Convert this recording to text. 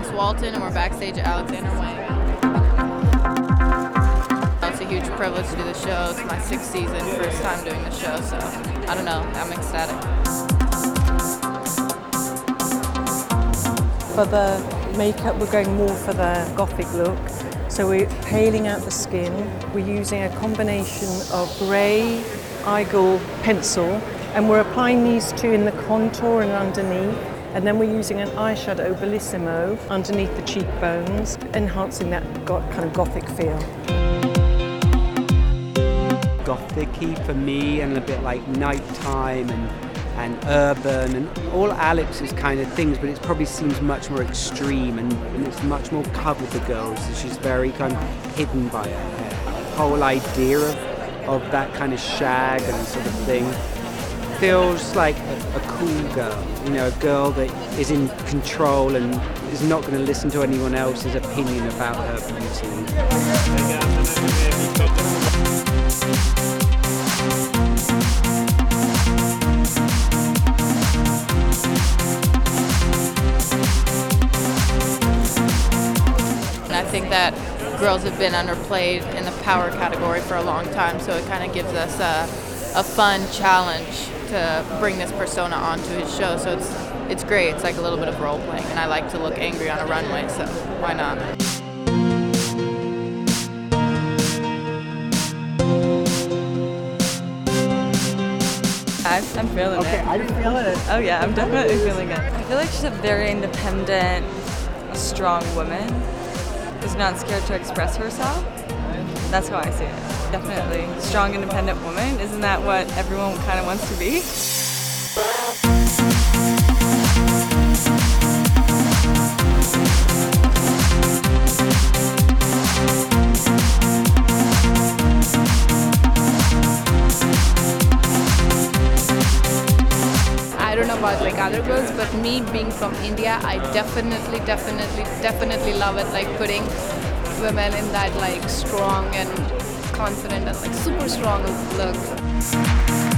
Binx Walton, and we're backstage at Alexander Wang. It's a huge privilege to do the show. It's my 6th season, first time doing the show, so I don't know, I'm ecstatic. For the makeup, we're going more for the gothic look. So we're paling out the skin. We're using a combination of grey, Eagle pencil, and we're applying these two in the contour and underneath, and then we're using an eyeshadow, Bellissimo, underneath the cheekbones, enhancing that kind of gothic feel. Gothic-y for me, and a bit like nighttime and urban and all Alex's kind of things, but it probably seems much more extreme and it's much more covered, the girls, so she's very kind of hidden by her hair. The whole idea of that kind of shag and sort of thing feels like a cool girl, you know, a girl that is in control and is not going to listen to anyone else's opinion about her beauty. And I think that girls have been underplayed in the power category for a long time, so it kind of gives us a fun challenge to bring this persona onto his show. So it's great. It's like a little bit of role playing, and I like to look angry on a runway, so why not? I'm feeling it. Okay, I'm feeling it. Oh yeah, I'm definitely feeling it. I feel like she's a very independent, strong woman. Is not scared to express herself. That's how I see it. Definitely. Strong, independent woman. Isn't that what everyone kind of wants to be? I don't know about like other girls, but me being from India, I definitely love it. Like putting women in that like strong and confident and like super strong look.